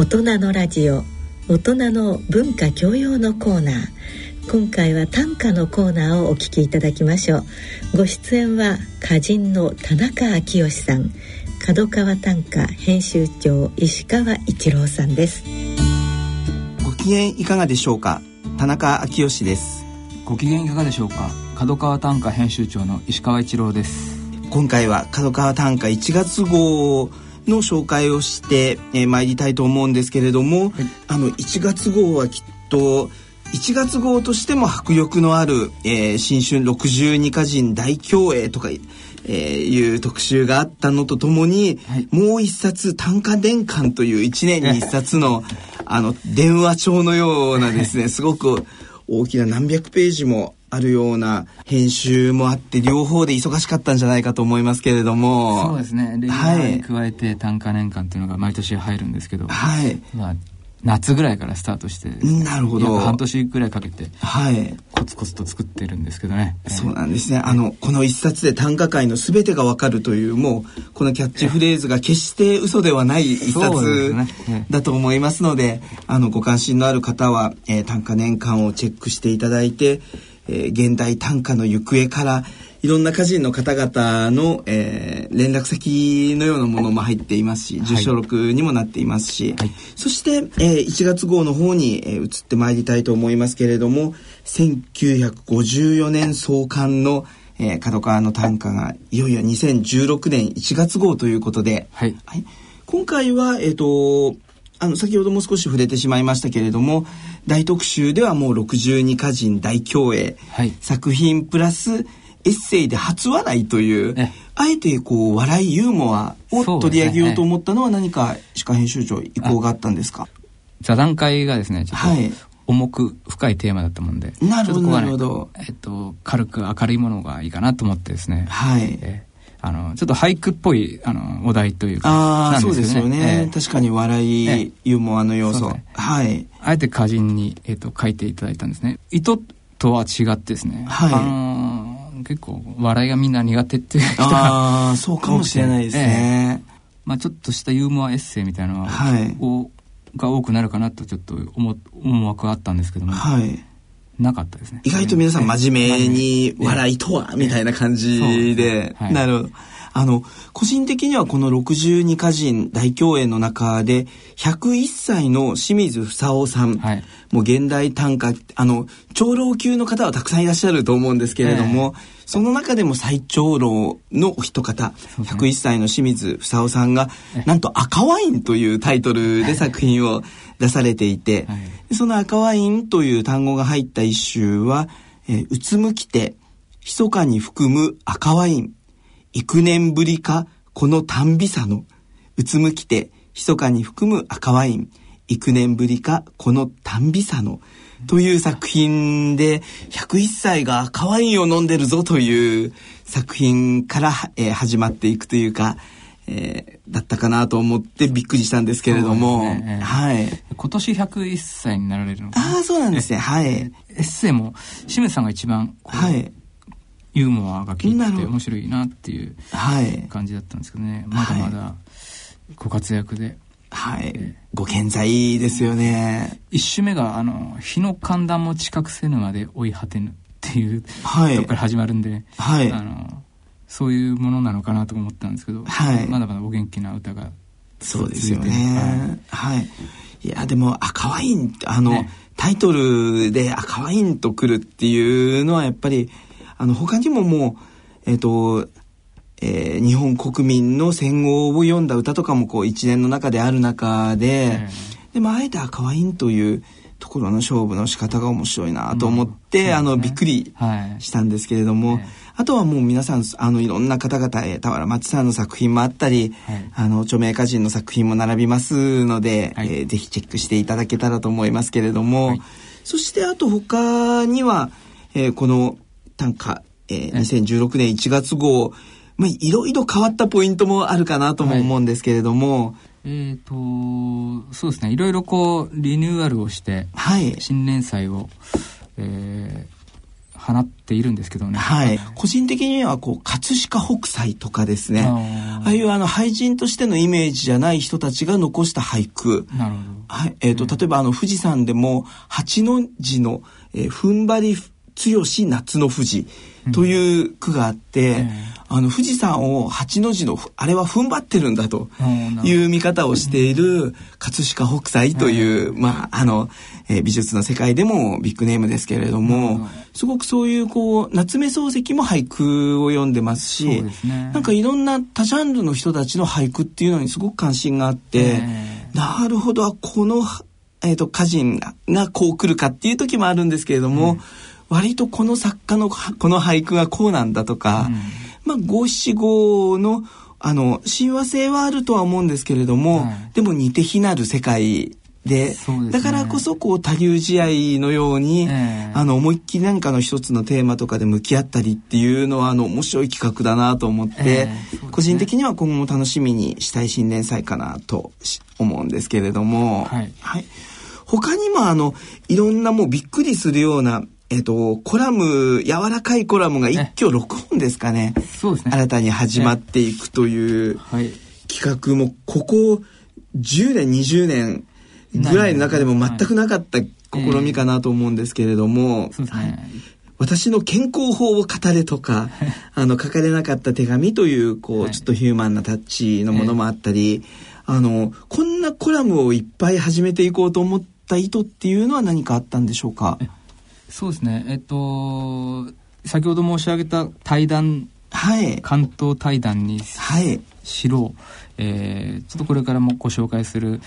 大人のラジオ、大人の文化教養のコーナー。今回は短歌のコーナーをお聞きいただきましょう。ご出演は歌人の田中昭義さん、角川短歌編集長石川一郎さんです。ご機嫌いかがでしょうか。田中昭義です。ご機嫌いかがでしょうか。角川短歌編集長の石川一郎です。今回は角川短歌1月号の紹介をしてまいりたいと思うんですけれども、はい、1月号はきっと1月号としても迫力のある、新春62歌人大競泳とか、いう特集があったのとともに、はい、もう一冊短歌伝巻という1年に1冊の電話帳のようなですね、すごく大きな何百ページもあるような編集もあって両方で忙しかったんじゃないかと思いますけれども。そうですね、レギュラーに加えて短歌年間っていうのが毎年入るんですけど、はい、まあ、夏ぐらいからスタートして、ね、なるほど、半年ぐらいかけて、はい、コツコツと作ってるんですけどね。そうなんですね、この一冊で短歌界の全てがわかるという、もうこのキャッチフレーズが決して嘘ではない一冊だと思いますので、ご関心のある方は、短歌年間をチェックしていただいて、現代短歌の行方からいろんな歌人の方々の、連絡先のようなものも入っていますし、受賞録にもなっていますし、はい、そして、1月号の方に、移ってまいりたいと思いますけれども、1954年創刊の、角川の短歌がいよいよ2016年1月号ということで、はいはい、今回は、先ほども少し触れてしまいましたけれども、大特集ではもう62歌人大競泳、はい、作品プラスエッセイで初笑いという、あえてこう笑いユーモアを取り上げようと思ったのは、何か石川編集長意向があったんですか。座談会がですね、ちょっと重く深いテーマだったもんで、はい、なるほど、なるほど、軽く明るいものがいいかなと思ってですね、はい、ちょっと俳句っぽいお題というかなんですよね。そうですよね、確かに笑い、ユーモアの要素、ね、はい、あえて歌人に、書いていただいたんですね。意図とは違ってですね、はい、結構笑いがみんな苦手っていう人が、そうかもしれないですね、まあ、ちょっとしたユーモアエッセイみたいなのは、はい、が多くなるかなとちょっと思惑があったんですけども、はい、なかったですね。意外と皆さん真面目に笑いとはみたいな感じで、はい、なるほど。個人的にはこの62歌人大競泳の中で101歳の清水房夫さん、はい、もう現代短歌長老級の方はたくさんいらっしゃると思うんですけれども、その中でも最長老のお一方、101歳の清水房夫さんが、なんと赤ワインというタイトルで作品を出されていて、その赤ワインという単語が入った一首は、うつむきて密かに含む赤ワイン、幾年ぶりかこのたんびさの、うつむきて密かに含む赤ワイン、幾年ぶりかこのたんびさのという作品で、101歳が赤ワインを飲んでるぞという作品から、始まっていくというか、だったかなと思ってびっくりしたんですけれども、ね、はい、今年101歳になられるのかな。そうなんですね、はい、エッセイも清水さんが一番ユーモアが効いて面白いなっていう感じだったんですけどね、はい、まだまだご活躍で、はい、ご健在ですよね。一首目が日の寒暖も近くせぬまで追い果てぬっていう、はい、とこから始まるんで、ね、はい、そういうものなのかなと思ったんですけど、はい、まだまだお元気な歌がそうですよね、はい、いやでも赤ワインね、タイトルで赤ワインと来るっていうのはやっぱり他にももう日本国民の戦後を詠んだ歌とかもこう一年の中である中で、でもあえて赤ワインというところの勝負の仕方が面白いなと思って、ね、びっくりしたんですけれども、はい、あとはもう皆さんいろんな方々、田原町さんの作品もあったり、はい、著名歌人の作品も並びますので、はい、ぜひチェックしていただけたらと思いますけれども、はい、そしてあと他には、この短歌、2016年1月号、まあ、いろいろ変わったポイントもあるかなとも思うんですけれども、はい、そうですね、いろいろこうリニューアルをして、はい、新連載を、放っているんですけどね、はい、個人的にはこう葛飾北斎とかですね、ああいう俳人としてのイメージじゃない人たちが残した俳句。なるほど、はい、例えば富士山でも八の字の、踏ん張り強し夏の富士という句があって、富士山を八の字のあれは踏ん張ってるんだという見方をしている葛飾北斎という、美術の世界でもビッグネームですけれども、すごくそういうこう夏目漱石も俳句を読んでますし、なんかいろんな他ジャンルの人たちの俳句っていうのにすごく関心があって、なるほど、この、歌人がこう来るかっていう時もあるんですけれども、割とこの作家のこの俳句がこうなんだとか、五七五の親和性はあるとは思うんですけれども、でも似て非なる世界 で、だからこそこう多流試合のように、思いっきり何かの一つのテーマとかで向き合ったりっていうのは面白い企画だなと思って、個人的には今後も楽しみにしたい新年祭かなと思うんですけれども、はい、他にもいろんなもうびっくりするようなコラム、柔らかいコラムが一挙6本ですかね。そうですね。新たに始まっていくという企画も、ここ10年、20年ぐらいの中でも全くなかった試みかなと思うんですけれども、私の健康法を語れとか、書かれなかった手紙という、こう、ちょっとヒューマンなタッチのものもあったり、こんなコラムをいっぱい始めていこうと思った意図っていうのは何かあったんでしょうか？そうですね、先ほど申し上げた対談、関東対談にしろ、ちょっとこれからもご紹介する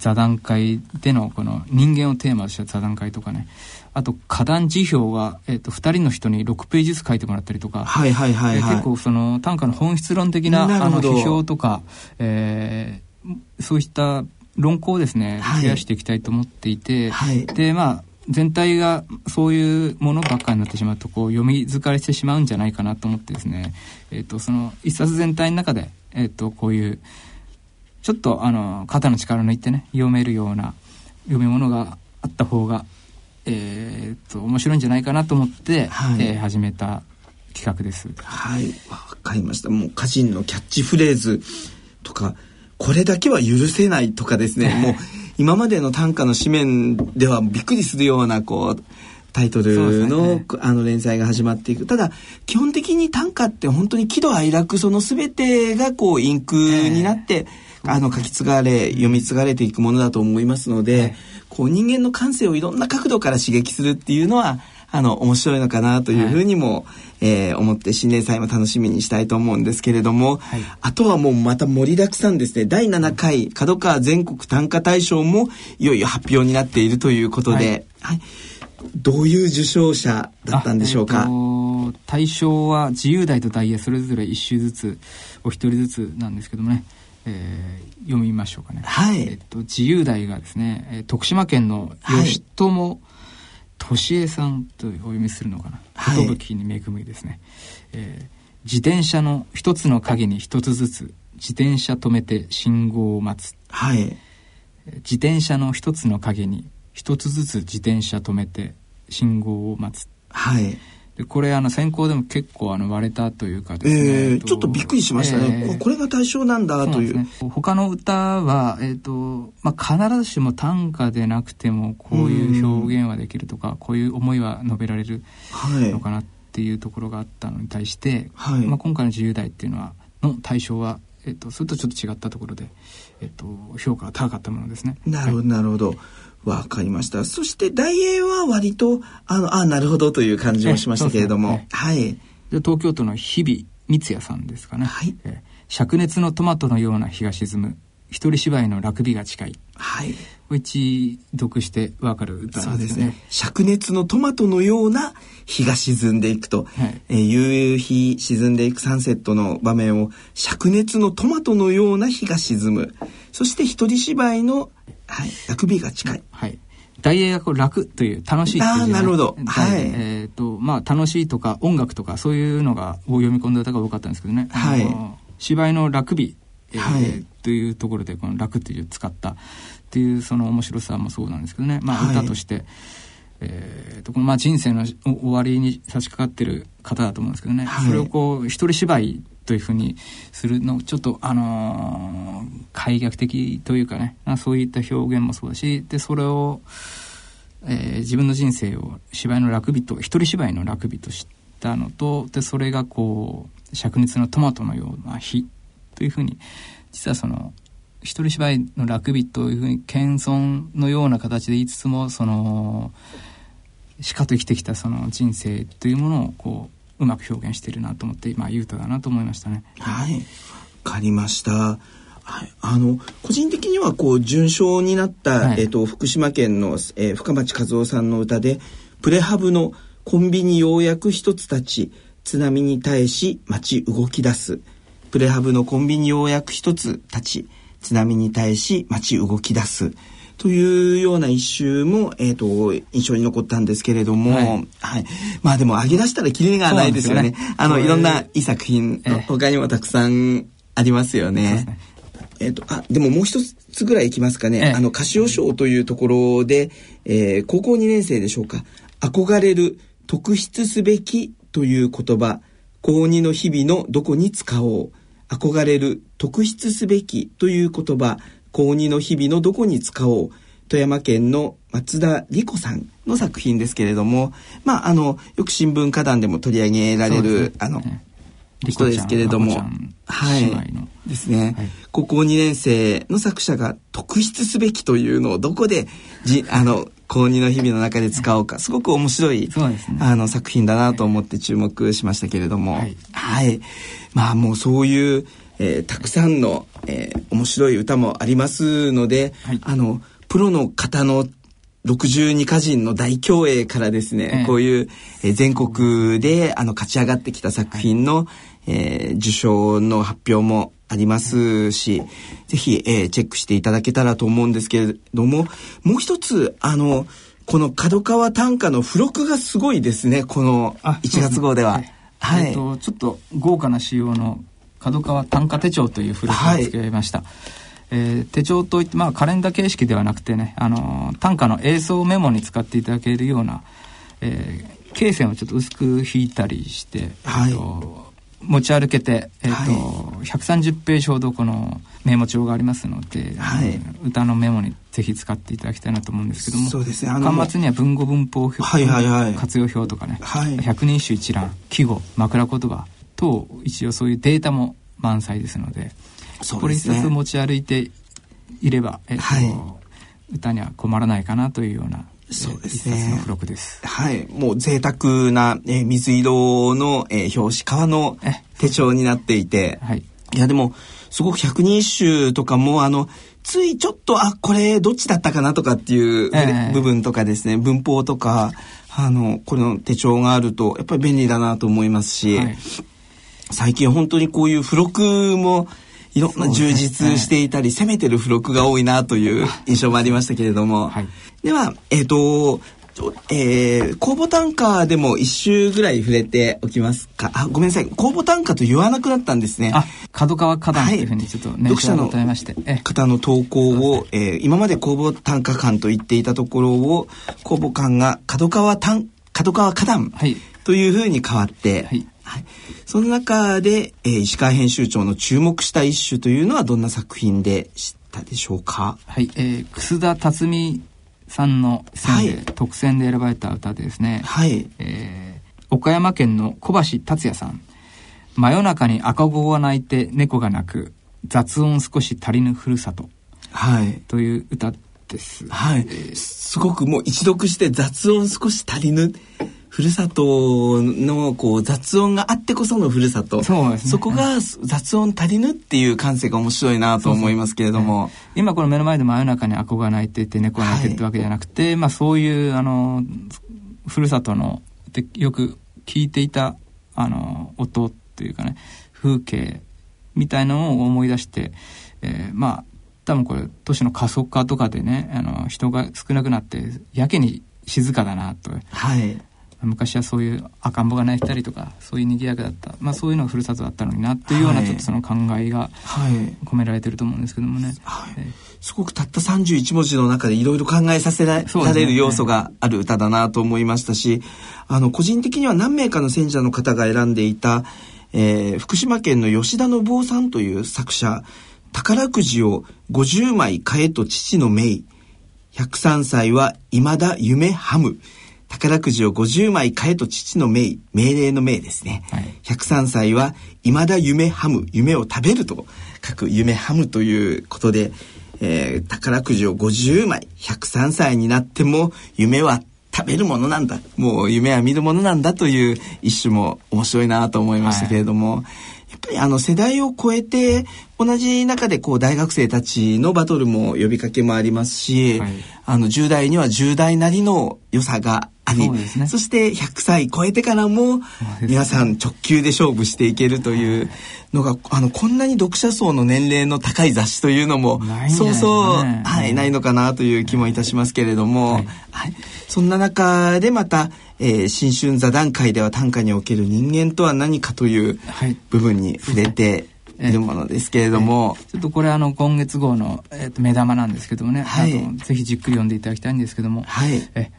座談会でのこの人間をテーマとした座談会とかね、あと花壇辞表は、2人の人に6ページずつ書いてもらったりとか、結構その短歌の本質論的な批評とか、そういった論考をですね、増やしていきたいと思っていて、で全体がそういうものばっかりになってしまうとこう読み疲れしてしまうんじゃないかなと思ってですね、その一冊全体の中で、こういうちょっと肩の力抜いてね読めるような読み物があった方が、面白いんじゃないかなと思って、始めた企画です。わかりました。もう歌人のキャッチフレーズとかこれだけは許せないとかですねもう今までの短歌の紙面ではびっくりするようなこうタイトルの、連載が始まっていく。ただ基本的に短歌って本当に喜怒哀楽その全てがこうインクになって、書き継がれ読み継がれていくものだと思いますので、こう人間の感性をいろんな角度から刺激するっていうのは面白いのかなというふうにも、思って新年祭も楽しみにしたいと思うんですけれども、あとはもうまた盛りだくさんですね。第7回角川全国短歌大賞もいよいよ発表になっているということで、どういう受賞者だったんでしょうか？大賞は自由題と題詠それぞれ一首ずつお一人ずつなんですけどもね、読みましょうかね。自由題がですね、徳島県の吉友俊恵さんとお読みするのかな、寿に恵むですね、自転車の一つの鍵に一つずつ自転車止めて信号を待つ、自転車の一つの鍵に一つずつ自転車止めて信号を待つ、でこれ選考でも結構割れたというかですね、ちょっとびっくりしましたね、これが対象なんだとい う、ね、他の歌は、必ずしも短歌でなくてもこういう表現はできるとか、こういう思いは述べられるのかなっていうところがあったのに対して、今回の自由題っていうのはの対象は、それとちょっと違ったところで、評価が高かったものですね。なるほど、わかりました。そして題詠は割となるほどという感じもしましたけれども、で東京都の日比光也さんですかね、灼熱のトマトのような日が沈む一人芝居の落尾が近い、一読してわかる歌なんですね。灼熱のトマトのような日が沈んでいくと、夕日沈んでいくサンセットの場面を灼熱のトマトのような日が沈む、そして一人芝居の落尾が近い、題詠がこう楽という楽しいっていう、楽しいとか音楽とかそういうのがを読み込んだ歌が多かったんですけどね、芝居の落尾、というところでこの楽という使ったっていうその面白さもそうなんですけどね、歌として、このまあ人生の終わりに差し掛かってる方だと思うんですけどね、はい、それをこう一人芝居というふうにするのちょっと懐逆的というかね、そういった表現もそうだし、でそれを、自分の人生を芝居の楽日と一人芝居の楽日としたのと、でそれがこう灼熱のトマトのような火というふうに、実はその一人芝居の楽日というふうに謙遜のような形で言いつつも、そのしかと生きてきたその人生というものをこううまく表現しているなと思って、今優斗だなと思いましたね。はい、わかりました。はい、個人的にはこう準賞になった、はい、福島県の、深町和夫さんの歌で、プレハブのコンビニようやく一つ立ち、津波に対し街動き出す、プレハブのコンビニようやく一つ立ち、津波に対し街動き出すというような一周も、印象に残ったんですけれども、はいはい、まあでも上げ出したらキリがないですよね。いろんないい作品の他にもたくさんありますよね。でももう一つぐらいいきますかね、カシオ賞というところで、高校2年生でしょうか、憧れる特筆すべきという言葉、高2の日々のどこに使おう、憧れる特筆すべきという言葉、高2の日々のどこに使おう、富山県の松田理子さんの作品ですけれども、まあよく新聞歌壇でも取り上げられる、ね、人ですけれども、はいですね、はい、高校2年生の作者が特筆すべきというのをどこで高2の日々の中で使おうか、すごく面白い、そうですね、作品だなと思って注目しましたけれども、はい、はい、まあもうそういう、たくさんの、面白い歌もありますので、はい、プロの方の62歌人の大競泳からですね、こういう、全国で勝ち上がってきた作品の、受賞の発表もありますし、ぜひ、チェックしていただけたらと思うんですけれども、もう一つこの角川短歌の付録がすごいですね、この1月号では。はい、ちょっと豪華な仕様の角川短歌手帳という付録をつけました。はい、手帳といって、まあ、カレンダー形式ではなくてね、短歌の映像メモに使っていただけるような、経線をちょっと薄く引いたりして、はい、持ち歩けて、はい、130ページほどこのメモ帳がありますので、はい、歌のメモにぜひ使っていただきたいなと思うんですけども、そうですね、巻末には文語文法表、はいはいはい、活用表とかね、はい、百人一首一覧、季語、枕言葉等、一応そういうデータも満載ですので、そうですね、これ一冊持ち歩いていれば、はい、歌には困らないかなというような、そうですね、一冊の付録です。はい、もう贅沢な、水色の、表紙革の手帳になっていて、はい、いやでもすごく百人一首とかもついちょっとこれどっちだったかなとかっていう、部分とかですね、文法とかこの手帳があるとやっぱり便利だなと思いますし、はい、最近本当にこういう付録もいろんな充実していたり、攻めてる付録が多いなという印象もありましたけれども、はい、では、公募短歌でも一周ぐらい触れておきますか。ごめんなさい、公募短歌と言わなくなったんですね。角川歌壇というふうにちょっと、ね、はい、読者の方の投稿を、今まで公募短歌館と言っていたところを、公募館が角川歌壇というふうに変わって、はい、はい、その中で、石川編集長の注目した一首というのはどんな作品でしたでしょうか。はい、楠田辰巳さんの選で、はい、特選で選ばれた歌でですね、はい、岡山県の小橋達也さん、真夜中に赤子が鳴いて猫が鳴く、雑音少し足りぬふるさと、はい、という歌です、はい、すごくもう一読して、雑音少し足りぬふるさとのこう雑音があってこそのふるさと、 そうですね、そこが雑音足りぬっていう感性が面白いなと思いますけれども、そうそうそう、今この目の前で真夜中にアコが鳴いていて猫が鳴いてってわけじゃなくて、はい、まあ、そういうふるさとのでよく聞いていた音っていうかね、風景みたいのを思い出して、まあ多分これ都市の過疎化とかでね、人が少なくなってやけに静かだなと、はい、昔はそういう赤ん坊が泣いたりとかそういう賑やかだった、まあ、そういうのがふるさとだったのになっていうような、はい、ちょっとその考えが込められてると思うんですけどもね、はいはい、すごくたった31文字の中でいろいろ考えさせられる要素がある歌だなと思いましたし、個人的には何名かの選者の方が選んでいた、福島県の吉田信夫さんという作者、宝くじを50枚買えと父の命、103歳は未だ夢ハム、宝くじを50枚買えと父の命、命令の命ですね、はい、103歳は未だ夢ハム、夢を食べると書く夢ハムということで、宝くじを50枚、103歳になっても夢は食べるものなんだ、もう夢は見るものなんだという一種も面白いなと思いましたけれども、はい、やっぱり世代を超えて同じ中でこう大学生たちのバトルも呼びかけもありますし、はい、10代には10代なりの良さがあり、 そうですね、そして100歳超えてからも皆さん直球で勝負していけるというのが、こんなに読者層の年齢の高い雑誌というのもそうそう、はい、ないのかなという気もいたしますけれども、はいはい、そんな中でまた、新春座談会では短歌における人間とは何かという部分に触れて、はいいるものですけれども、ちょっとこれ今月号の、目玉なんですけどもね、はい、ぜひじっくり読んでいただきたいんですけども、はい、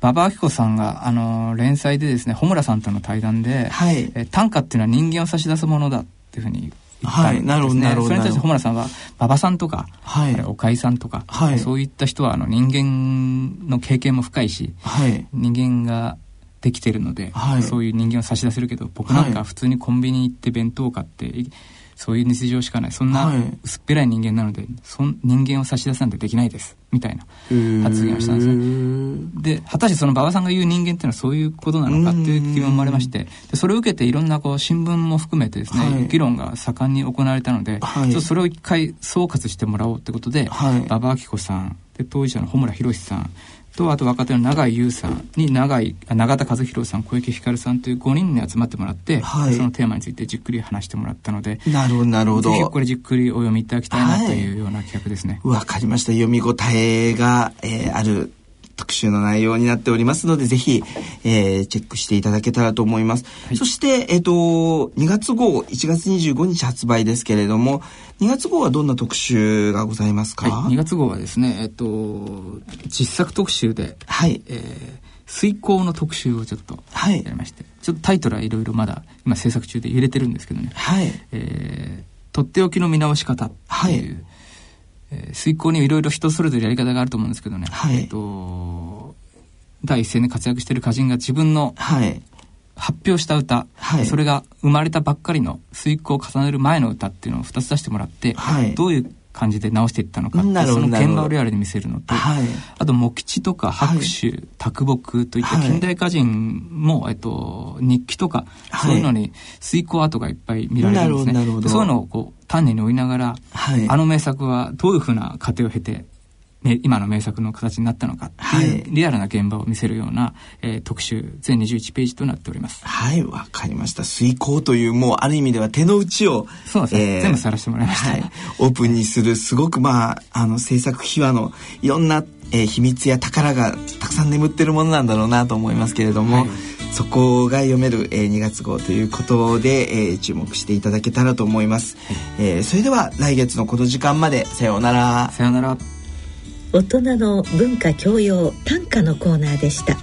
馬場明子さんが連載でですね、穂村さんとの対談で、はい、短歌っていうのは人間を差し出すものだっていうふうに言ったんですね、はい、それに対して穂村さんは馬場さんとか、はい、おかいさんとか、はい、そういった人は人間の経験も深いし、はい、人間ができてるので、はい、そういう人間を差し出せるけど、僕なんか普通にコンビニ行って弁当を買って、はいそういう日常しかない、そんな薄っぺらい人間なので、はい、人間を差し出すなんてできないですみたいな発言をしたんですね。で果たしてその馬場さんが言う人間っていうのはそういうことなのかっていう気も生まれまして、でそれを受けていろんなこう新聞も含めてですね、はい、議論が盛んに行われたので、はい、ちょっとそれを一回総括してもらおうってことで、はい、馬場明子さんで当事者の穂村博さんと、あと若手の永井優さんに永田和弘さん、小池光さんという5人に集まってもらって、はい、そのテーマについてじっくり話してもらったので、なるほどぜひこれじっくりお読みいただきたいなというような企画ですね。わかりました。読み応えが、ある特集の内容になっておりますので、ぜひ、チェックしていただけたらと思います、はい、そして、2月号1月25日発売ですけれども、2月号はどんな特集がございますか？はい、2月号はですね、実作特集で、はい、水耕の特集をちょっとやりまして、はい、ちょっとタイトルはいろいろまだ今制作中で揺れてるんですけどね、はい、とっておきの見直し方っていう、はい水耕にいろいろ人それぞれやり方があると思うんですけどね、はい第一線で活躍している歌人が自分の発表した歌、はい、それが生まれたばっかりの水耕を重ねる前の歌っていうのを2つ出してもらって、はい、どういう感じで直していったのかって、その現場をリアルに見せるのと、はい、あと茂吉とか白秋、卓木といった近代歌人も、日記とか、はい、そういうのに水耕跡がいっぱい見られるんですね。でそういうのをこう丹念に追いながら、はい、あの名作はどういうふうな過程を経て、ね、今の名作の形になったのかっていう、はい、リアルな現場を見せるような、特集全21ページとなっております。はい、わかりました。水耕というもうある意味では手の内をそうですね、全部晒してもらいました、はい、オープンにするすごく、まあ、制作秘話のいろんな、秘密や宝がたくさん眠ってるものなんだろうなと思いますけれども、はい、そこが読める、2月号ということで、注目していただけたらと思います、はいそれでは来月のこの時間までさようなら。さようなら。大人の文化教養短歌のコーナーでした。